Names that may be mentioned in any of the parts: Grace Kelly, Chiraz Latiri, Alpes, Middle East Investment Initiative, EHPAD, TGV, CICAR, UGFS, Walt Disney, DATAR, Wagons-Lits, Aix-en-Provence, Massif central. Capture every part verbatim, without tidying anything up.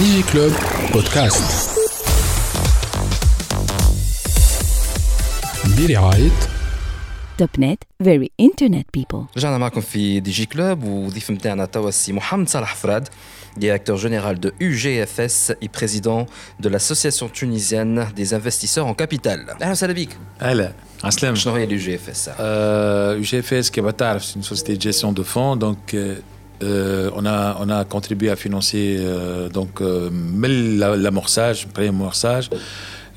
ديجي كلوب بودكاست برعاية توب نت فيري انترنت بيبل. رجعنا معكم في ديجي كلوب وضيف متاعنا توا السي محمد صلاح فريد, directeur général de U G F S et président de l'association tunisienne des investisseurs en capital. اهلا وسهلا بك. اهلا. عسلامة. شنو هي اليو جي اف اس؟ يو جي اف اس كما تعرف c'est une société de gestion de fonds, donc Euh, on a on a contribué à financer euh, donc euh, l'amorçage, pré-amorçage,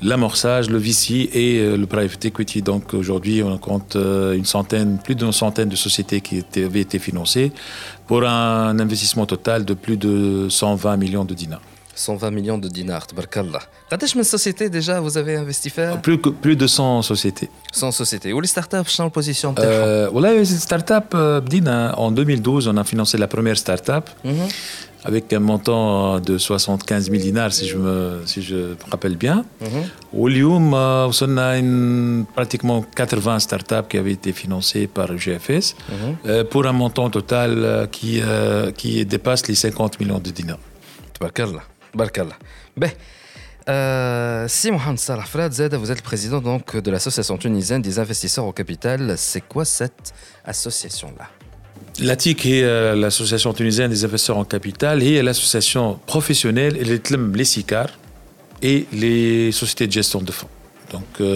l'amorçage, le V C et euh, le private equity. Donc aujourd'hui, on compte euh, une centaine, plus d'une centaine de sociétés qui étaient, avaient été financées pour un investissement total de plus de cent vingt millions de dinars. cent vingt millions de dinars, tabarkallah. Combien de sociétés déjà vous avez investi faire? Plus que, plus de cent sociétés. cent sociétés. Où les startups sont en position de euh, voilà, les startups بدينا en deux mille douze, on a financé la première startup. Mm-hmm. Avec un montant de soixante-quinze mille dinars si je me si je me rappelle bien. Aujourd'hui, on a pratiquement quatre-vingts startups qui avaient été financées par U G F S mm-hmm. pour un montant total qui qui dépasse les cinquante millions de dinars. Tabarkallah. بارك الله. به euh, سي محمد صلاح فريد زاد vous êtes le président donc de l'association tunisienne des investisseurs au capital. C'est quoi cette association là? L'A T I C هي l'association tunisienne des investisseurs en capital, هي l'association professionnelle اللي تلم les C I C A R et les sociétés de gestion de fonds. Donc euh,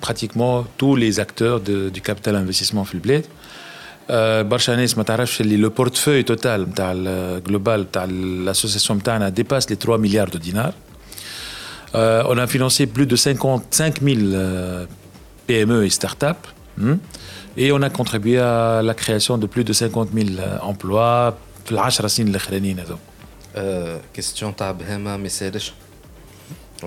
pratiquement tous les acteurs de, du capital investissement في البلاد. برشا ناس ما تعرفش اللي لو بورتفوي توتال نتاع الجلوبال نتاع الاسوسياسيون نتاعنا ديباس لي trois milliards de dinars. On a financé plus de cinquante-cinq mille P M E et startups et on a contribué à la création de plus de cinquante mille emplois في العشر سنين الاخرانيين هذو. كيستيون تاع بهامه ما يسالش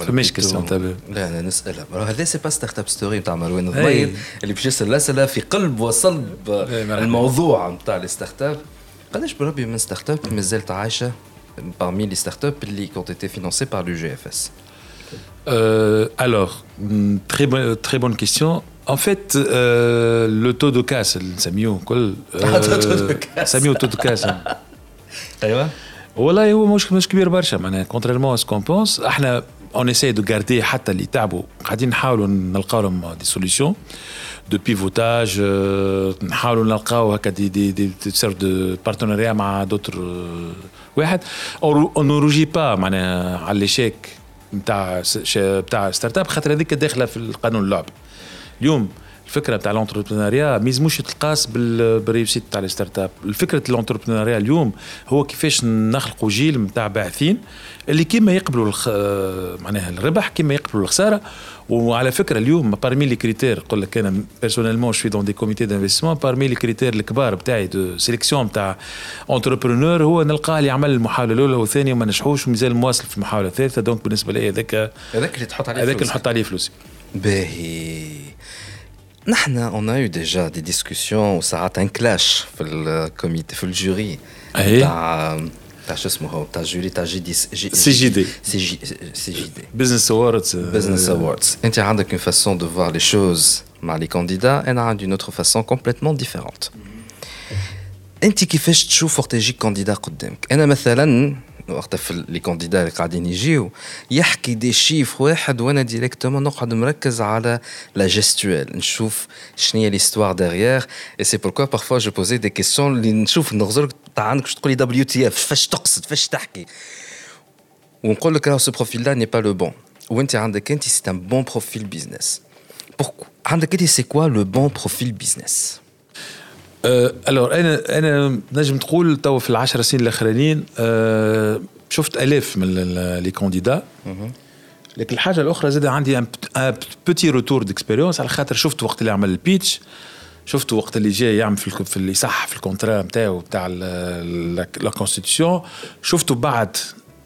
فماش كيستيون تاع بهامه. لا انا نسالها هذا سي با ستارت اب ستوري نتاع مروان الضبيط اللي باش يسال الاسئله في قلب وصلب الموضوع نتاع الستارت اب. قداش بربي من ستارت اب مازالت عايشه parmi les startups اللي ont été financées par l'U G F S? euh, alors très bonne très bonne question. En fait euh, le taux de casse نسميوه كل نسميوه taux de casse. ايوا والله هو مش مش كبير برشا معناها contrairement à ce qu'on pense. احنا on essaie de garder حتى اللي تعبوا قاعدين نحاولوا نلقاو لهم دي سوليوشن دو بيفوتاج, نحاولوا نلقاو هكا دي دي دي سير دو بارتنريا مع دوتر واحد. اون روجي با معناها على الشيك نتاع نتاع ستارت اب خاطر هذيك داخله في القانون اللعب. اليوم الفكره نتاع الانتربرونيريا ميزموش تلقاس بالريوسيت تاع الستارت اب. الفكره الانتربرونيريا اليوم هو كيفاش نخلقوا جيل نتاع باعثين اللي كيما يقبلوا الخ... معناها الربح كيما يقبلوا الخساره. وعلى فكره اليوم parmi les critères نقول لك انا personnellement je suis dans des comités d'investissement parmi les critères الكبار بتاعي دو سيليكسيون نتاع انتربرونور هو نلقاه اللي عمل المحاوله الاولى والثانيه وما نجحوش ومازال مواصل في المحاوله الثالثه. دونك بالنسبه لي هذاك هذاك اللي تحط عليه هذاك نحط عليه فلوسي باهي. نحنا on a eu déjà des discussions وساعات un clash في الكوميتي في الجوري تاع تاع شو اسمه تاع جوري تاع جي دي سي جي دي سي جي دي بزنس اووردز. بزنس اووردز انت عندك une façon de voir les choses مع les candidats, انا عندي une autre façon complètement différente. انت كيفاش تشوف وقت يجيك كانديدا قدامك؟ انا مثلا وقت في لي كانديدا اللي قاعدين يجيو يحكي دي شيف واحد وانا ديريكتومون نقعد مركز على لا جيستوال نشوف شنو هي ليستوار ديغيير. اي سي بوركو بارفوا جو بوزي دي كيسيون اللي نشوف نغزرك تاع عندك واش تقول لي دبليو تي اف فاش تقصد فاش تحكي ونقول لك راه سو بروفيل لا ني با لو بون وانت عندك انت سي ان بون بروفيل بيزنس. بوركو عندك انت سي كوا لو بون بروفيل بيزنس؟ الور انا انا نجم تقول تو في العشر سنين الاخرانيين شفت الاف من لي كانديدا. لكن الحاجه الاخرى زاد عندي ان بوتي روتور ديكسبيريونس على خاطر شفت وقت اللي عمل البيتش, شفت وقت اللي جاي يعمل في اللي صح في الكونترا نتاعو نتاع لا كونستيتيسيون, شفته بعد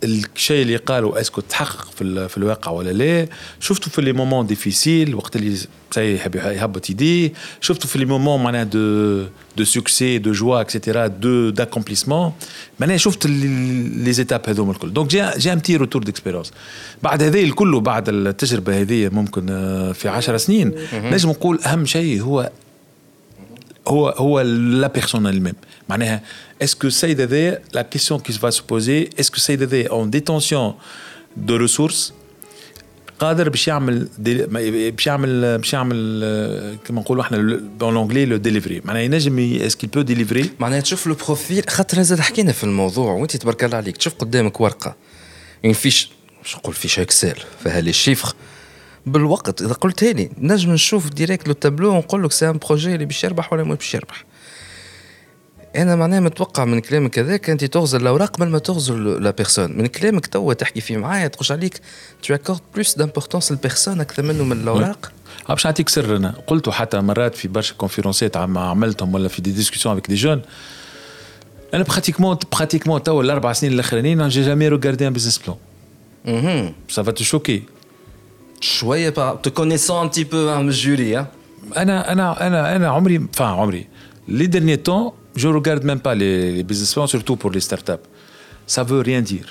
الشيء اللي قالوا اسكو تحقق في, في الواقع ولا لا. شفته في لي مومون ديفيسيل وقت اللي ساي يحب يهبط يديه, شفته في لي مومون معناها دو دو سوكسي دو جوا اكسيتيرا دو داكومبليسمون معناها شفت لي زيتاب هذوم الكل. دونك جا جا ام تي روتور ديكسبيريونس بعد هذه الكل بعد التجربه هذه ممكن في عشر سنين نجم نقول اهم شيء هو هو هو لا بيرسون الميم. معناها اسكو السيد هذا لا كيسيون كي سوا سوبوزي اسكو السيد هذا اون ديتونسيون دو ريسورس قادر باش يعمل باش يعمل باش يعمل كما نقولوا احنا بالانجلي لو ديليفري. معناها ينجم اسكي بو ديليفري. معناها تشوف لو بروفيل خاطر هذا حكينا في الموضوع وانت تبارك الله عليك تشوف قدامك ورقه ان فيش باش نقول فيش اكسل فيها لي شيفر بالوقت. اذا قلت هاني نجم نشوف ديريكت لو تابلو ونقول لك سام بروجي اللي باش يربح ولا ما باش يربح. انا معناها متوقع من كلامك هذاك انت تغزل الاوراق من ما تغزل لا بيرسون. من كلامك توا تحكي فيه معايا تقولش عليك تو اكورد بلوس دامبورطونس للبيرسون اكثر منه من الاوراق. باش نعطيك سر انا قلت حتى مرات في برشا كونفيرونسات عملتهم ولا في دي ديسكسيون افيك دي جون انا براتيكمون براتيكمون توا الاربع سنين الاخرانيين انا جي جامي ريغاردي ان بيزنس بلان. اها سا فا تو شوكي شويه با تو كونيسون ان تي بو ام جوري. انا انا انا انا عمري فا عمري لي ديرني طون je regarde même pas les, les business plans surtout pour les startups. Ça veut rien dire.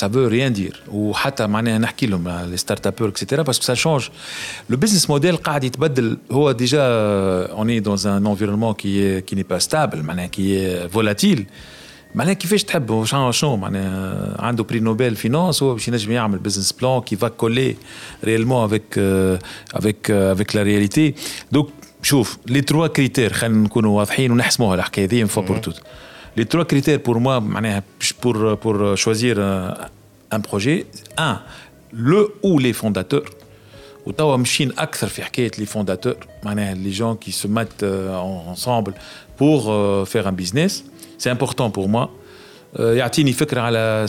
Ça veut rien dire. Ou حتى معناها نحكي لهم les startupeurs et cetera parce que ça change. Le business model قاعد يتبدل. هو déjà on est dans un environnement qui est qui n'est pas stable, معناها qui est volatile. معناها كيفاش تحب شنو شنو معناها عنده بري نوبل فينانس هو باش ينجم يعمل business plan qui va coller réellement avec euh, avec euh, avec la réalité. Donc شوف لي تروا كريتير خلينا نكونوا واضحين ونحسموها الحكايه دي فوا بور توت. لي تروا كريتير بور موا معناها بور بور شوازير ان بروجي ان لو او لي فونداتور. وتوا مشين اكثر في حكايه لي فونداتور معناها لي جون كي سو مات انصامبل بور فير ان بيزنس. سي امبورطون بور موا يعطيني فكره على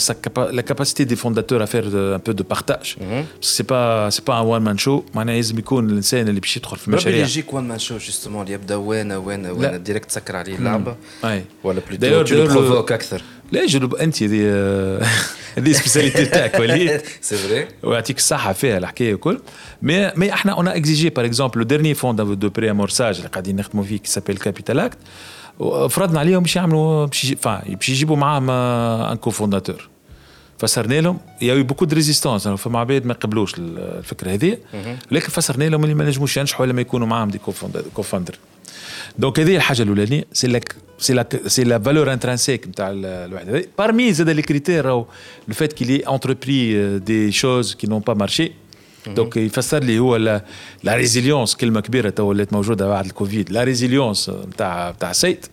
لا كاباسيتي دي فونداتور افير ان بو دو بارتاج. سي با سي با وان مان شو معناها لازم يكون الانسان اللي باش يدخل في المشاريع ربي يجيك وان مان شو جوستومون اللي يبدا وانا وانا وانا ديريكت سكر عليه اللعبه ولا بليتو جو بروفوك اكثر. لا جرب انت دي دي سبيساليتي تاعك وليد سي فري ويعطيك الصحه فيها الحكايه الكل. مي مي احنا اون اكزيجي باغ اكزومبل لو ديرني فوند دو بري امورساج اللي قاعدين نخدموا فيه كي سابيل كابيتال اكت فرضنا عليهم باش يعملوا باش يجيبوا معاهم ان كوفونداتور. فسرنا لهم ياوي بوكو دو ريزيستانس فما عباد ما قبلوش الفكره هذه لكن فسرنا لهم اللي ما نجموش ينجحوا ولا ما يكونوا معاهم دي كوفوندر. دونك هذه الحاجه الاولانيه سي لك سي لا سي لا فالور انترانسيك نتاع الواحد هذا parmi زاد لي كريتير راهو لو فات كي لي انتربري دي شوز كي نون با مارشي. دونك يفسر لي هو لا ريزيليونس كلمه كبيره تو ولات موجوده بعد الكوفيد لا ريزيليونس نتاع نتاع السيد.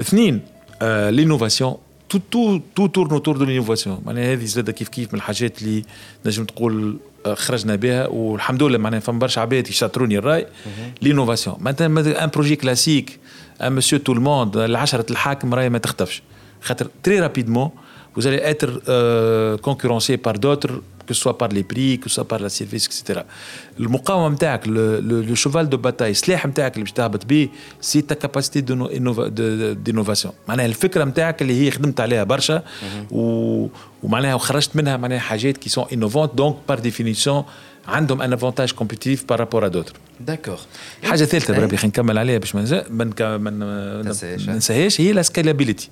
اثنين لينوفاسيون تو تو تو تورن تور دو لينوفاسيون. معناها هذه زاده كيف كيف من الحاجات اللي نجم تقول خرجنا بها والحمد لله. معناها فما برشا عباد يشاطروني الراي لينوفاسيون. مثلا ان بروجي كلاسيك ان مسيو تو الموند العشرة الحاكم راي ما تختفش خاطر تري رابيدمون vous allez être concurrencé par d'autres que ce soit par les prix que ce soit par la service et cetera. المقاومة متاعك le cheval de bataille سلاح متاعك اللي باش تهبط بيه سي تا كاباسيتي دو انوفاسيون. معناها الفكرة متاعك اللي هي خدمت عليها برشا ومعناها وخرجت منها معناها حاجات كي سون انوفونت دونك بار ديفينيسيون عندهم ان افونتاج كومبيتيتيف بار رابور ا دوتر. داكور. حاجة ثالثة بربي خلينا نكمل عليها باش ما ننساهاش هي لا سكالابيليتي.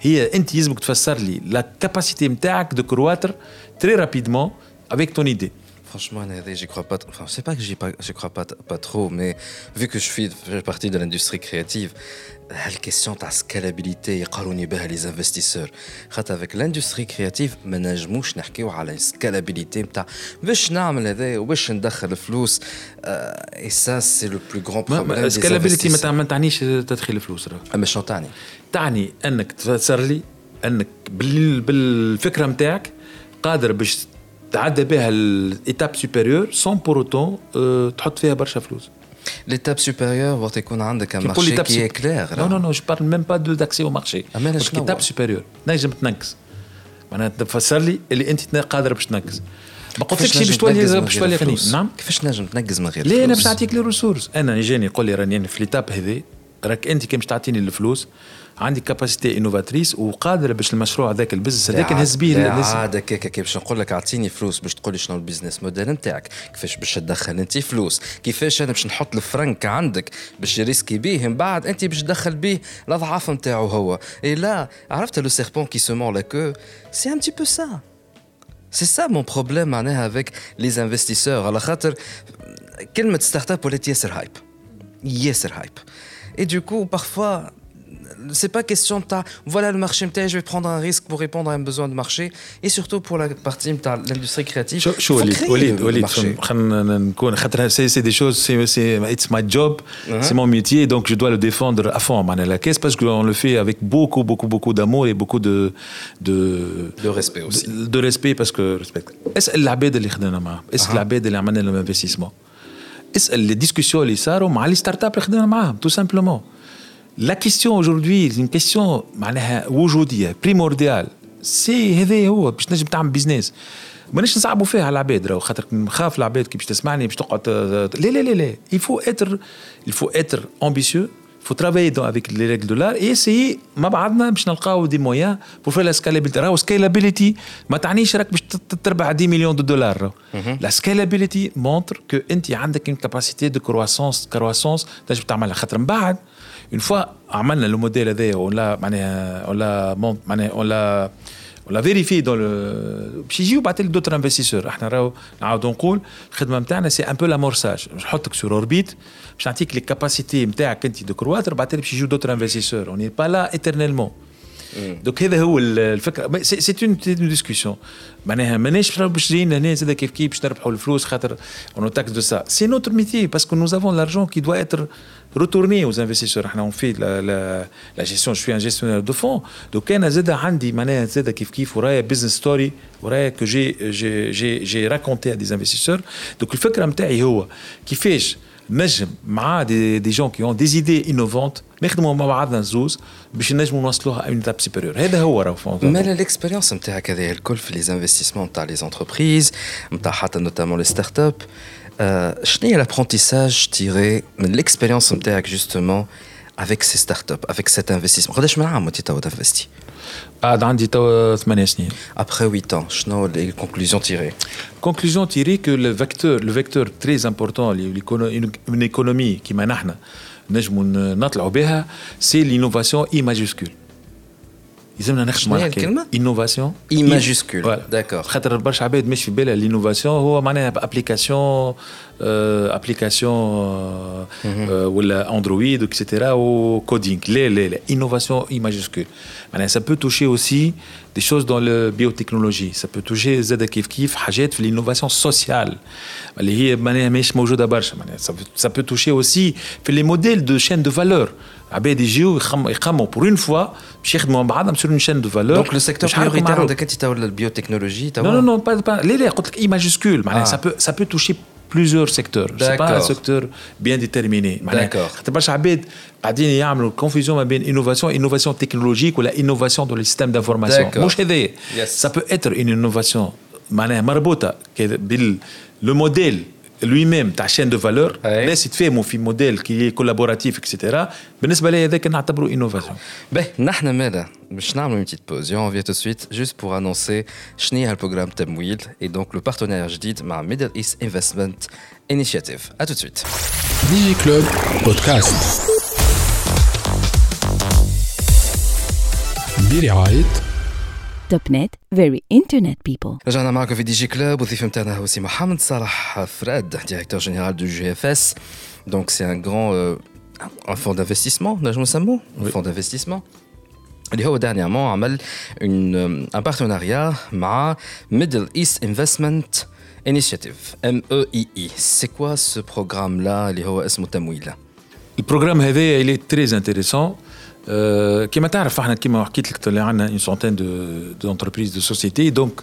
هي انت يزمك تفسر لي لا كاباسيتي نتاعك دو كرواتر تري رابيدمون افيك تون ايدي. Franchement, je crois pas, enfin, c'est pas que j'y pas, je crois pas, pas trop, mais vu que je suis partie de l'industrie créative, la question de la scalabilité, يقارنوا بها les investisseurs. Quand avec l'industrie créative, ما نجموش نحكيوا على scalabilité بتاع باش نعمل هذا وباش ندخل فلوس. Et ça, c'est le plus grand problème. La scalabilité ما تعنيش تدخل الفلوس راه. أما شنو تعني؟ تعني أنك تفسر لي أنك بالفكرة متاعك قادر باش تعدى بها الإتاب سوبريور سون بوروتون تحط فيها برشا فلوس. L'étape supérieure, voir qu'on a un marché qui est clair. Non non non, je parle même pas de d'accès au marché. L'étape supérieure. نجم تنقص. معناها تفسر لي اللي أنت قادر باش تنقص. ما قلتلكش باش تولي باش تولي غني. نعم. كيفاش نجم تنقص من غير فلوس؟ ليه أنا باش نعطيك لي ريسورس. أنا يجيني يقول لي راني في الإتاب هذه راك أنت كي باش تعطيني الفلوس. عندي كاباسيتي انوفاتريس وقادر باش المشروع هذاك البزنس هذاك نهز بيه هذاك كيف باش نقول لك اعطيني فلوس باش تقول لي شنو البزنس موديل نتاعك كيفاش باش تدخل انت فلوس كيفاش انا باش نحط الفرنك عندك باش ريسكي بيه من بعد انت باش تدخل بيه الاضعاف نتاعو هو اي لا عرفت لو سيربون كي سو مور لا كو سي ان تي بو سا سي سا مون بروبليم معناها افيك لي انفستيسور على خاطر كلمه ستارت اب ولات ياسر هايب ياسر هايب Et du coup, parfois, c'est pas question de voilà le marché, je vais prendre un risque pour répondre à un besoin de marché. Et surtout pour la partie de l'industrie créative. Show, show, Walid, Walid, c'est, c'est des choses, c'est, c'est it's my job, uh-huh. c'est mon métier, donc je dois le défendre à fond, man, à la caisse, parce qu'on le fait avec beaucoup, beaucoup, beaucoup d'amour et beaucoup de. De, de respect aussi. De, de respect, parce que. Respect. Est-ce que l'abed est l'Ikhdanama ? Est-ce que l'abed est l'investissement ? Est-ce que les discussions les sarons, les startups l'Ikhdanama ? Tout simplement. La question aujourd'hui, est une question aujourd'hui, primordiale. C'est هذا هو باش نجم تعمل بيزنس. مانيش نصعبوا فيها على العباد راه خاطر نخاف العباد كي باش تسمعني باش تقعد لا لا لا لا. Il faut être il faut être ambitieux, il faut travailler dans, avec les règles de l'art et essayer مع بعضنا باش نلقاو دي moyens pour faire la scalability. راهو scalability ما تعنيش راك باش تربح dix millions de dollars. La scalability montre que انت عندك une capacité de croissance croissance تنجم تعملها خاطر من بعد. Une fois عملنا الموديل هذا ولا معناها ولا معناها ولا ولا vérifié dans le باش يجيو بعتل دوتر انفستيسور احنا راهو نعاود نقول الخدمه نتاعنا سي ان بو لامورساج باش نحطك سور اوربيت باش نعطيك لي كاباسيتي نتاعك انت دو كرواتر بعتل باش يجيو دوتر انفستيسور اوني با لا ايترنيلمون دونك هذا هو الفكره سي اون ديسكوسيون معناها ماناش باش جايين هنا زاد كيف كيف باش نربحوا الفلوس خاطر اون تاكس دو سا سي نوتر ميتي باسكو نو افون لارجون كي دو اتر retourner aux investisseurs. On fait la, la, la gestion, je suis un gestionnaire de fonds. Donc, il y a une business story que j'ai, j'ai, j'ai, j'ai racontée à des investisseurs. Donc, le fait que je fais avec des gens qui ont des idées innovantes, nous avons des choses qui nous ont à une étape supérieure. C'est ça. Mais l'expérience de les investissements dans les entreprises, notamment les startups, شنو هي l'apprentissage tiré من l'expérience نتاعك justement avec ces startups avec cet investissement قداش من عام انت تو تفستي قاعد عندي تو ثمانية سنين après huit ans شنو les conclusions tirées conclusion tirée que le vecteur le vecteur très important une économie كيما نحنا نجمو نطلعوا بها c'est l'innovation I majuscule يسمنا نخش مع الكلمه انوفاسيون اي ماجيسكول داكور خاطر برشا عباد مش في بالها الانوفاسيون هو معناها ابليكاسيون ابليكاسيون ولا اندرويد اكسيتيرا و كودينغ لا لا لا انوفاسيون اي ماجيسكول معناها ça peut toucher aussi des choses dans le biotechnologie ça peut toucher زاد كيف كيف حاجات في الانوفاسيون سوسيال اللي هي معناها مش موجوده برشا معناها ça peut toucher aussi في les modèles de chaîne de valeur عباد يجيو يقاموا pour une fois باش يخدموا مع بعضهم sur une chaîne de valeur donc le secteur prioritaire عندك انت تاع البيوتكنولوجي تاع non non pas pas لا قلت لك اي ماجيسكول معناها ça peut ça peut toucher plusieurs secteurs c'est pas un secteur bien déterminé معناها خاطر برشا عباد قاعدين يعملوا confusion ما بين innovation innovation technologique ولا innovation dans les systèmes d'information مش هذايا ça peut être une innovation معناها مربوطه بال le modèle lui-même تاع chaîne de valeur الناس يتفاهموا في موديل كي كولابوراتيف اكسيتيرا بالنسبه لي هذاك نعتبره انوفاسيون باهي نحن ماذا باش نعملوا une petite pause on revient tout de suite juste pour annoncer شنو هي البروغرام تمويل et donc le partenaire جديد مع Middle East Investment Initiative à tout de suite دي جي Club Podcast برعاية دوت نت very internet people. رجعنا معكم في دي جي كلوب والضيف متاعنا هو سي محمد صلاح فريد ديريكتور جينيرال دو جي اف اس دونك سي ان غران ان فون دانفستيسمون نجمو نسموه فون دانفستيسمون اللي هو dernièrement عمل une un partenariat مع Middle East Investment Initiative M E I I. C'est quoi ce programme là اللي هو اسمه تمويل؟ البروغرام هذايا il est très intéressant. Euh, كما تعرف احنا كما حكيت لك طلع عندنا une centaine de d'entreprises de sociétés donc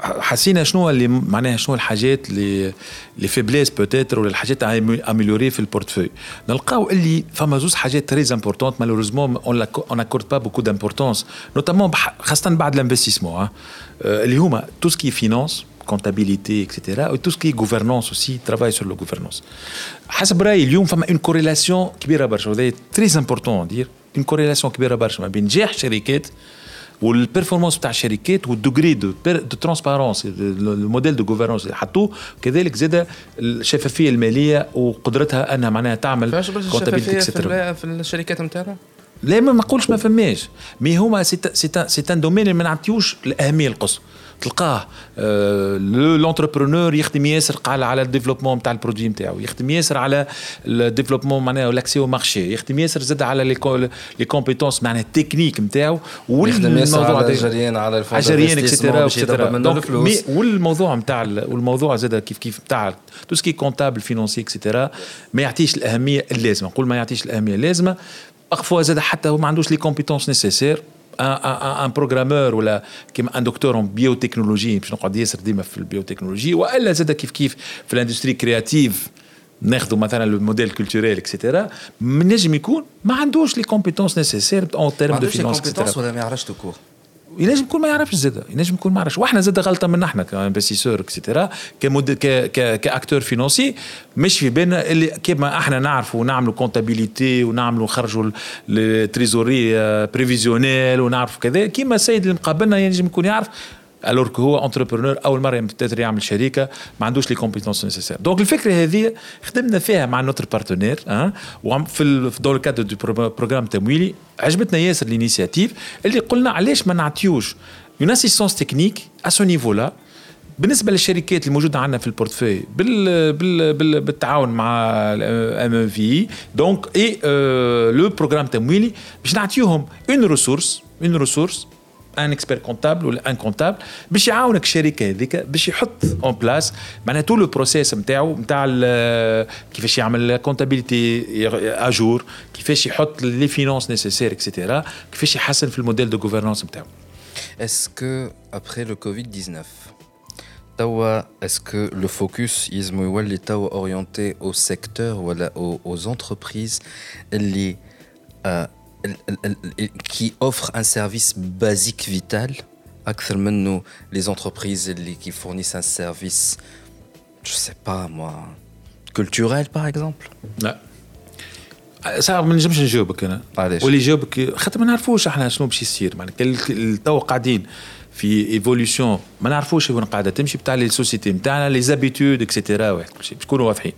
حسينا شنو اللي معناها شنو الحاجات اللي لي فيبليس بوتيتر ولا الحاجات اميليوري في البورتفوي نلقاو اللي فما زوج حاجات تري امبورطون مالوريزمون اون اكورد با بوكو دامبورطونس نوتامون خاصه بعد الانفستيسمون اللي هما تو سكي فينانس comptabilité, et cetera. Et tout ce qui est gouvernance aussi, travail sur la gouvernance. حسب رأيي اليوم فما une corrélation كبيرة برشا. وده très important à dire. Une corrélation كبيرة برشا ما بين نجاح شركات والperformance بتاع الشركات والdegré de de transparence, le modèle de gouvernance اللي حطوه كذلك زاد الشفافية المالية وقدرتها أنها معناها تعمل comptabilité et cetera. في الشركات متاعنا. لا ما نقولش ما فماش. مي هما c'est c'est c'est un domaine اللي ما نعطيوش الأهمية القصوى. تلقاه لونتربرونور يخدم ياسر قال على الديفلوبمون نتاع البرودوي نتاعو, يخدم ياسر على الديفلوبمون معناها والاكسي او مارشي, يخدم ياسر زاد على لي كومبيتونس معناها التكنيك نتاعو, ويخدم ياسر على الجريان على الفاندريستيسمون اكسترا اكسترا. والموضوع نتاع والموضوع زاد كيف كيف نتاع تو سكي كونطابل فينانسي اكسترا ما يعطيش الاهميه اللازمه. نقول ما يعطيش الاهميه اللازمه اخفوا زاد حتى هو ما عندوش لي كومبيتونس نيسيسير. ان بروغرامور ولا كيما ان دكتور بيوتكنولوجي باش نقعد ياسر ديما في البيوتكنولوجي, والا زاد كيف كيف في الاندستري كرياتيف ناخذوا مثلا الموديل كولتوريل اكسترا, نجم يكون ما عندوش لي كومبيتونس نيسيسير اون تيرم دو فينانس اكسترا, ولا ما يعرفش تكور, ينجم يكون ما يعرفش زاد, ينجم يكون ما يعرفش. وإحنا زاد غلطة من نحنا كإنفستيسور اكسترا كمود ك ك كأكتور فينانسي, مش في بيننا اللي كيما إحنا نعرف ونعملوا كونتابيليتي ونعملوا خرجوا التريزوري بريفيزيونيل ونعرف كذا, كيما السيد اللي مقابلنا ينجم يكون يعرف alors que هو انتربرونور اول مره يبتدي يعمل شركه ما عندوش لي كومبيتونس نيسيسير. دونك الفكره هذه خدمنا فيها مع نوتر بارتنير اه وفي دول كادر دو بروغرام تمويلي عجبتنا ياسر الانيشيتيف اللي قلنا علاش ما نعطيوش اون اسيستونس تكنيك ا سو نيفو لا بالنسبه للشركات الموجوده عندنا في البورتفوي بال... بال... بال... بالتعاون مع ام ام في دونك اي لو بروغرام تمويلي باش نعطيوهم اون ريسورس اون ريسورس ان اكسبير كونطابل ولا ان كونطابل باش يعاونك الشركه هذيك باش يحط اون بلاس معناتها تو لو بروسيس نتاعو نتاع كيفاش يعمل كونطابيليتي اجور, كيفاش يحط لي فينانس نيسيسير اكسترا, كيفاش يحسن في الموديل دو غوفرنانس نتاعو. اسكو ابري لو كوفيد تسعطاش توا اسكو لو فوكس يزمو يولي توا اورينتي او سيكتور ولا او زونتربريز اللي qui offre un service basique vital, أكثر منه les entreprises qui fournissent un service, je sais pas moi, culturel par exemple. لا. صار من نجمش نجاوبك أنا. واللي جاوبك حتى ما نعرفوش إحنا شنو باش يصير معناها التو قاعدين في ايفولوشن ما نعرفوش وين قاعده تمشي بتاع لي سوسيتي نتاعنا لي زابيتود اكسترا واحد كل شيء باش نكونوا واضحين.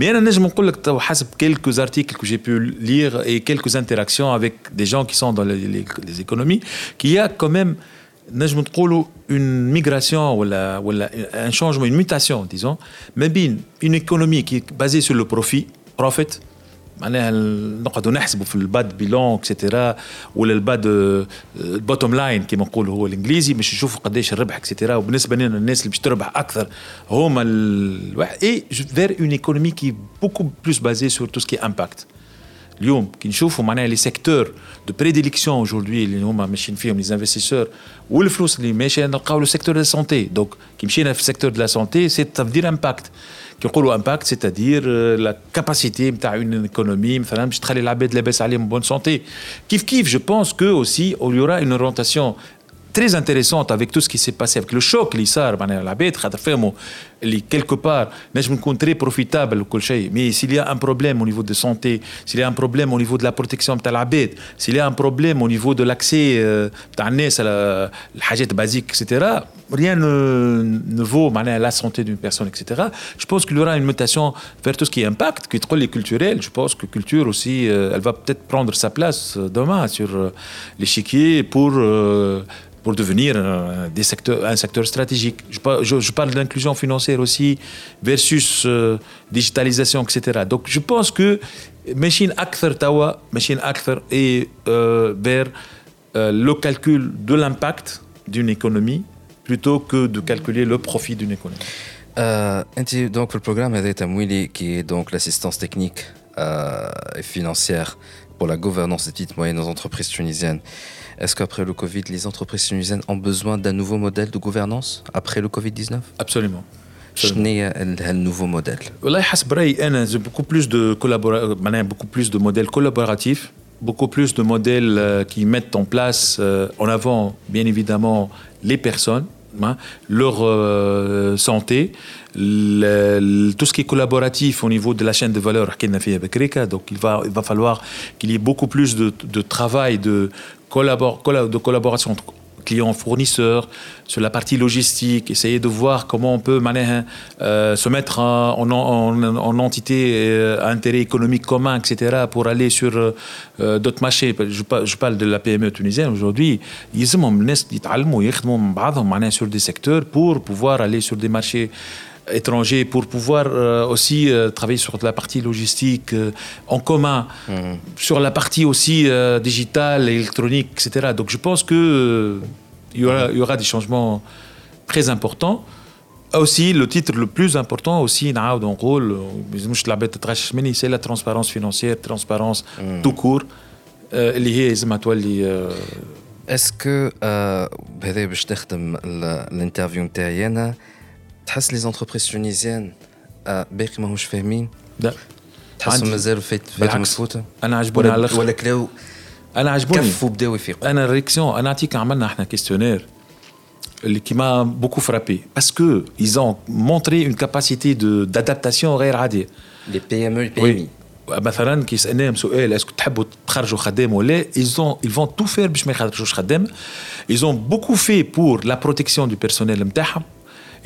مي انا نجم نقول لك تو حسب كيلكو زارتيكل كو جي بو لير اي كيلكو انتراكسيون افيك دي جون كي سون دون لي ايكونومي كي ا كوميم نجم نقولوا اون ميغراسيون ولا ولا ان شانجمون اون ميوتاسيون ديزون ما بين اون ايكونومي كي بازي سور لو بروفي بروفيت معناها نقعدوا نحسبوا في الباد بيلون اكسترا ولا الباد البوتوم لاين كما نقولوا هو الانجليزي باش نشوفوا قداش الربح اكسترا, وبالنسبه لنا الناس اللي باش تربح اكثر هما الواحد اي فير اون ايكونومي كي بوكو بلوس بازي سور تو سكي امباكت. اليوم كي نشوفوا معناها لي سيكتور دو بريديليكسيون اجوردي اللي هما ماشيين فيهم لي انفستيسور والفلوس اللي ماشيه نلقاو لو سيكتور دو سونتي. دونك كي مشينا في سيكتور دو لا سونتي سي تفدير امباكت كي نقولوا امباكت c'est-à-dire la capacité نتاع une économie مثلا باش تخلي العباد لاباس عليهم bonne santé. كيف كيف je pense que aussi il y aura une orientation très intéressante avec tout ce qui s'est passé avec le choc اللي صار معناها العباد خاطر فهموا اللي quelque part نجم نكون très profitable وكل شيء, mais s'il y a un problème au niveau de santé, s'il y a un problème au niveau de la protection نتاع العباد, s'il y a un problème au niveau de l'accès نتاع الناس على الحاجات بازيك et cetera rien ne, ne vaut معناها la santé d'une personne et cetera. Je pense qu'il y aura une mutation vers tout ce qui impacte, qui est les culturels. Je pense que culture aussi, elle va peut-être prendre sa place demain sur l'échiquier pour pour devenir des secteurs, un secteur stratégique. Je, je, je parle d'inclusion financière aussi versus euh, digitalisation et cetera. Donc je pense que machine akthar tawa, machine akthar est euh, vers euh, le calcul de l'impact d'une économie plutôt que de calculer le profit d'une économie. Euh, donc le programme هذا تمويلي qui est donc l'assistance technique euh, et financière pour la gouvernance des petites et moyennes entreprises tunisiennes. Est-ce qu'après le Covid, les entreprises tunisiennes ont besoin d'un nouveau modèle de gouvernance après le Covid dix-neuf ? Absolument. شنو هذا النوفو موديل؟ والله حسب رايي انا beaucoup plus de collaboration, معناها beaucoup plus de modèles collaboratifs, beaucoup plus de modèles qui mettent en place en avant bien évidemment les personnes, leur euh, santé, le, le, tout ce qui est collaboratif au niveau de la chaîne de valeur qu'on a fait avec Reka. Donc il va, il va falloir qu'il y ait beaucoup plus de, de travail, de, collabor, de collaboration entre clients fournisseurs, sur la partie logistique, essayer de voir comment on peut euh, se mettre en, en, en, en entité à intérêt économique commun, et cetera, pour aller sur euh, d'autres marchés. Je, je parle de la P M E tunisienne aujourd'hui. Ils sont sur des secteurs pour pouvoir aller sur des marchés étrangers, pour pouvoir euh, aussi euh, travailler sur la partie logistique euh, en commun, mmh. sur la partie aussi euh, digitale, électronique, et cetera. Donc je pense qu'il euh, y, mmh. y aura des changements très importants. Aussi, le titre le plus important, aussi, c'est la transparence financière, transparence mmh. tout court. Euh, Est-ce que, euh, je t'aime l'interview de تحس لي زونتربريز تونيزيان باقي ماهوش فاهمين؟ لا تحسهم مازالوا فاتهم الفوطه. انا عجبوني على الاخر ولا كلاو. انا عجبوني كفوا بداو يفيقوا. انا الريكسيون انا عطيك عملنا احنا كيستيونير اللي كيما بوكو فرابي باسكو ils ont montré une capacité de d'adaptation غير عاديه. لي بي ام اي بي مثلا كيسالناهم سؤال اسكو تحبوا تخرجوا خدام ولا ils ont ils vont tout faire باش ما يخرجوش خدام. ils ont beaucoup fait pour la protection du personnel نتاعهم.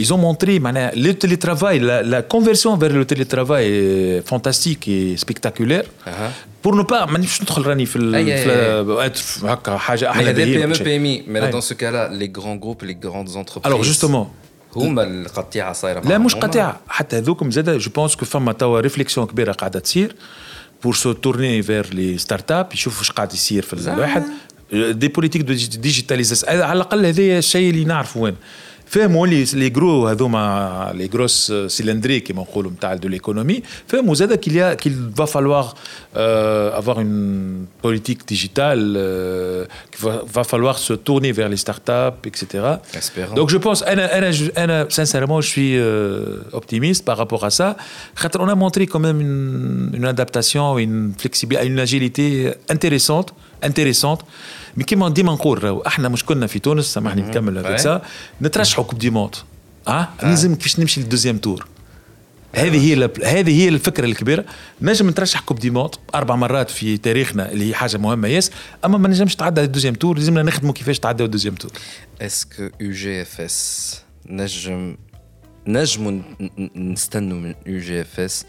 Ils ont montré le télétravail, la, la conversion vers le télétravail est fantastique et spectaculaire. Uh-huh. Pour ne pas, je suis trop rani. Mais dans ce cas-là, les grands groupes, les grandes entreprises. Alors justement. هما القطيعة صايرة. لا مش قطيعة. حتى هذوكم زاد. Je pense que فما توا réflexion كبيرة قاعدة تصير pour se tourner vers les startups. يشوفوا إيش قاعد يصير في الواحد. Des politiques de digitalisation. على الأقل هذا الشيء اللي نعرفه وين. فهموا لي لي غرو هذوما لي غروس سيلندري كيما نقولوا نتاع دو ليكونومي فهموا زاد كيل يا كيل va falloir euh, avoir une politique digitale euh, qu'il va, va falloir se tourner vers les startups et cetera. Espérons. Donc je pense انا انا انا sincèrement je suis euh, optimiste par rapport à ça. خاطر on a montré quand même une, une adaptation, une flexibilité, une agilité intéressante intéressante. Mais كيما ديما نقول راهو احنا مش كنا في تونس سامحني نكمل هذاك سا نترشحوا كوب دي مونت اه لازم كيفاش نمشي للدوزيام تور. هذه هي هذه هي الفكره الكبيره. نجم نترشح كوب دي مونت اربع مرات في تاريخنا اللي هي حاجه مهمه ياس اما ما نجمش نتعدى للدوزيام تور. لازمنا نخدموا كيفاش نتعداو للدوزيام تور. اسكو يو جي اف اس نجم نجم نستنوا من يو جي اف اس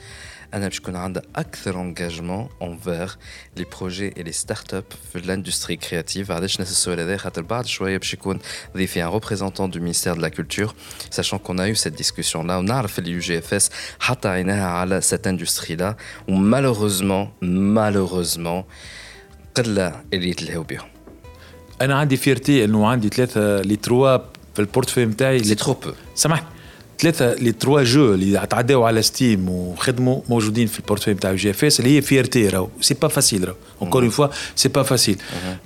أنا باش يكون عندها أكثر انجاجمون انفير لي بروجي اي لي ستارت اب في الاندستري كرياتيف. علاش نفس السؤال هذا؟ خاطر بعد شويه باش يكون ضيفي ان ريبريزونتون دو مينيستير دو لا كولتور ساشون كون ا يو سيت ديسكوسيون لا ونعرف اليو جي اف اس حط عيناها على سات اندستري لا ومالوروزمون مالوروزمون قله اللي يتلهوا بهم. انا عندي فيرتي انه عندي ثلاثه لي تروا في البورتفوليو نتاعي لي تروب سامحني ثلاثة لي تروا جو اللي تعداو على ستيم وخدموا موجودين في البورتفوليو نتاع جي اف اس اللي هي فيرتي راهو سي با فاسيل راهو اونكور اون فوا سي با فاسيل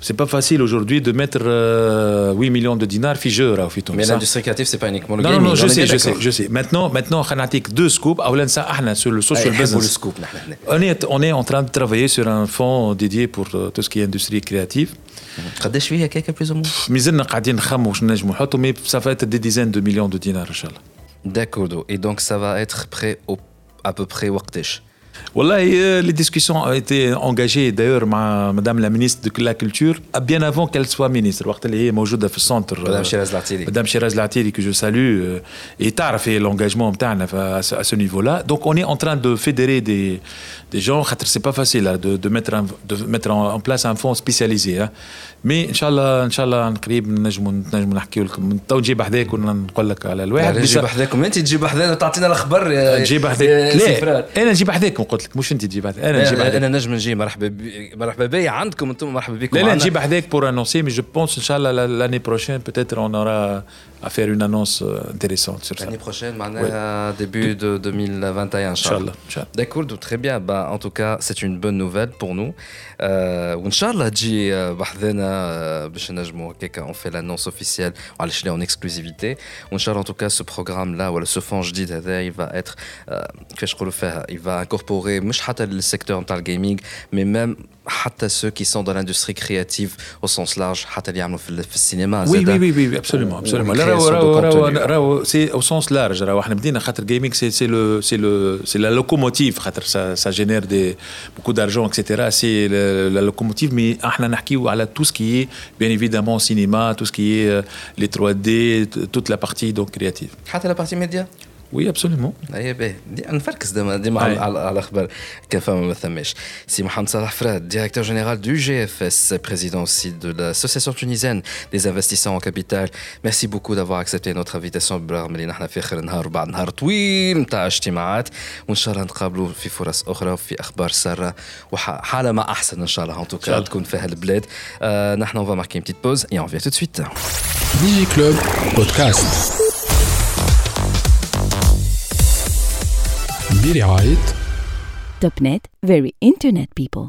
سي با فاسيل اجوردي دو ميتر ثمانية مليون دو دينار في جو راهو في تونس. مي الاندستري كرياتيف سي با انيكمون لو جيمينغ. نو نو جو سي جو سي جو سي ماتنون ماتنون خلينا نعطيك دو سكوب اولا نسا احنا سو لو سوشيال بيزنس سكوب نحن هنا اونيت اوني اون تران دو ترافايي سور ان فون ديديي بور تو سكي اندستري كرياتيف. قداش فيها كيكا بلوز او مون؟ مازلنا قاعدين نخمموا واش نجموا نحطوا مي سا فات دي ديزان دو مليون دو دينار ان شاء الله. D'accord, et donc ça va être prêt au, à peu près au Qtech. Voilà, euh, les discussions ont été engagées d'ailleurs ma Madame la ministre de la Culture bien avant qu'elle soit ministre. Elle est présente dans le centre. Madame Chiraz Latiri. Madame Chiraz Latiri que je salue euh, et t'as fait l'engagement à ce, à ce niveau-là. Donc on est en train de fédérer des des gens. C'est pas facile là, de, de mettre un, de mettre en place un fonds spécialisé. Hein. Mais Inch'Allah, Inch'Allah, قريب نجموا نجموا نحكيوا لكم. تو تجيب حداك ونقول لك على الواحد. تجيب حداك انت تجيب حدانا تعطينا الخبر. تجيب حداك. انا نجيب حداك قلت لك مش انت تجيب حداك. انا نجيب حداك. انا نجم نجي مرحبا بي مرحبا بيا عندكم انتم مرحبا بكم. لا لا نجيب حداك pour annoncer mais je pense Inch'Allah l'année prochaine peut-être on aura à faire une annonce intéressante sur ça. L'année prochaine معناها début de deux mille vingt et un Inch'Allah. D'accord, très bien. Bah en tout cas, c'est une bonne nouvelle pour nous. Euh Inch'Allah تجي بحذنا باش نجموا هكاك on fait l'annonce officielle على شلي en exclusivité. Inch'Allah en tout cas ce programme là ou ce fonds جديد هذا il va être كيفاش نقولوا فيها il va incorporer مش حتى السيكتور نتاع الجيمنج mais même حتى ceux qui sont dans l'industrie créative au sens large, حتى اللي يعملوا في السينما. Oui, oui, oui, oui, absolument, absolument. Là, là, c'est au sens large. Là, on a dit que le gaming, c'est c'est le c'est le c'est la locomotive. Ça, ça génère des beaucoup d'argent, et cetera. C'est la, la locomotive, mais on a dit على tout ce qui est bien évidemment cinéma, tout ce qui est les trois D, toute la partie donc créative. حتى la partie média. وي ابسوليومون اي باه نفركز ديما ديما على الاخبار كفاهم ما ثماش. سي محمد صلاح فراد ديريكتور جينيرال دو جي اف اس président aussi de l'association tunisienne des investisseurs en capital. Merci beaucoup d'avoir accepté notre invitation بالرغم اللي نحن في اخر نهار وبعد نهار طويل نتاع اجتماعات, وان شاء الله نتقابلوا في فرص اخرى وفي اخبار ساره وحاله ما احسن ان شاء الله. ان توكا تكون في هالبلاد. نحن on va marquer une petite pause et on revient tout de suite. دي جي Club Podcast برعاية توب نت, very internet people.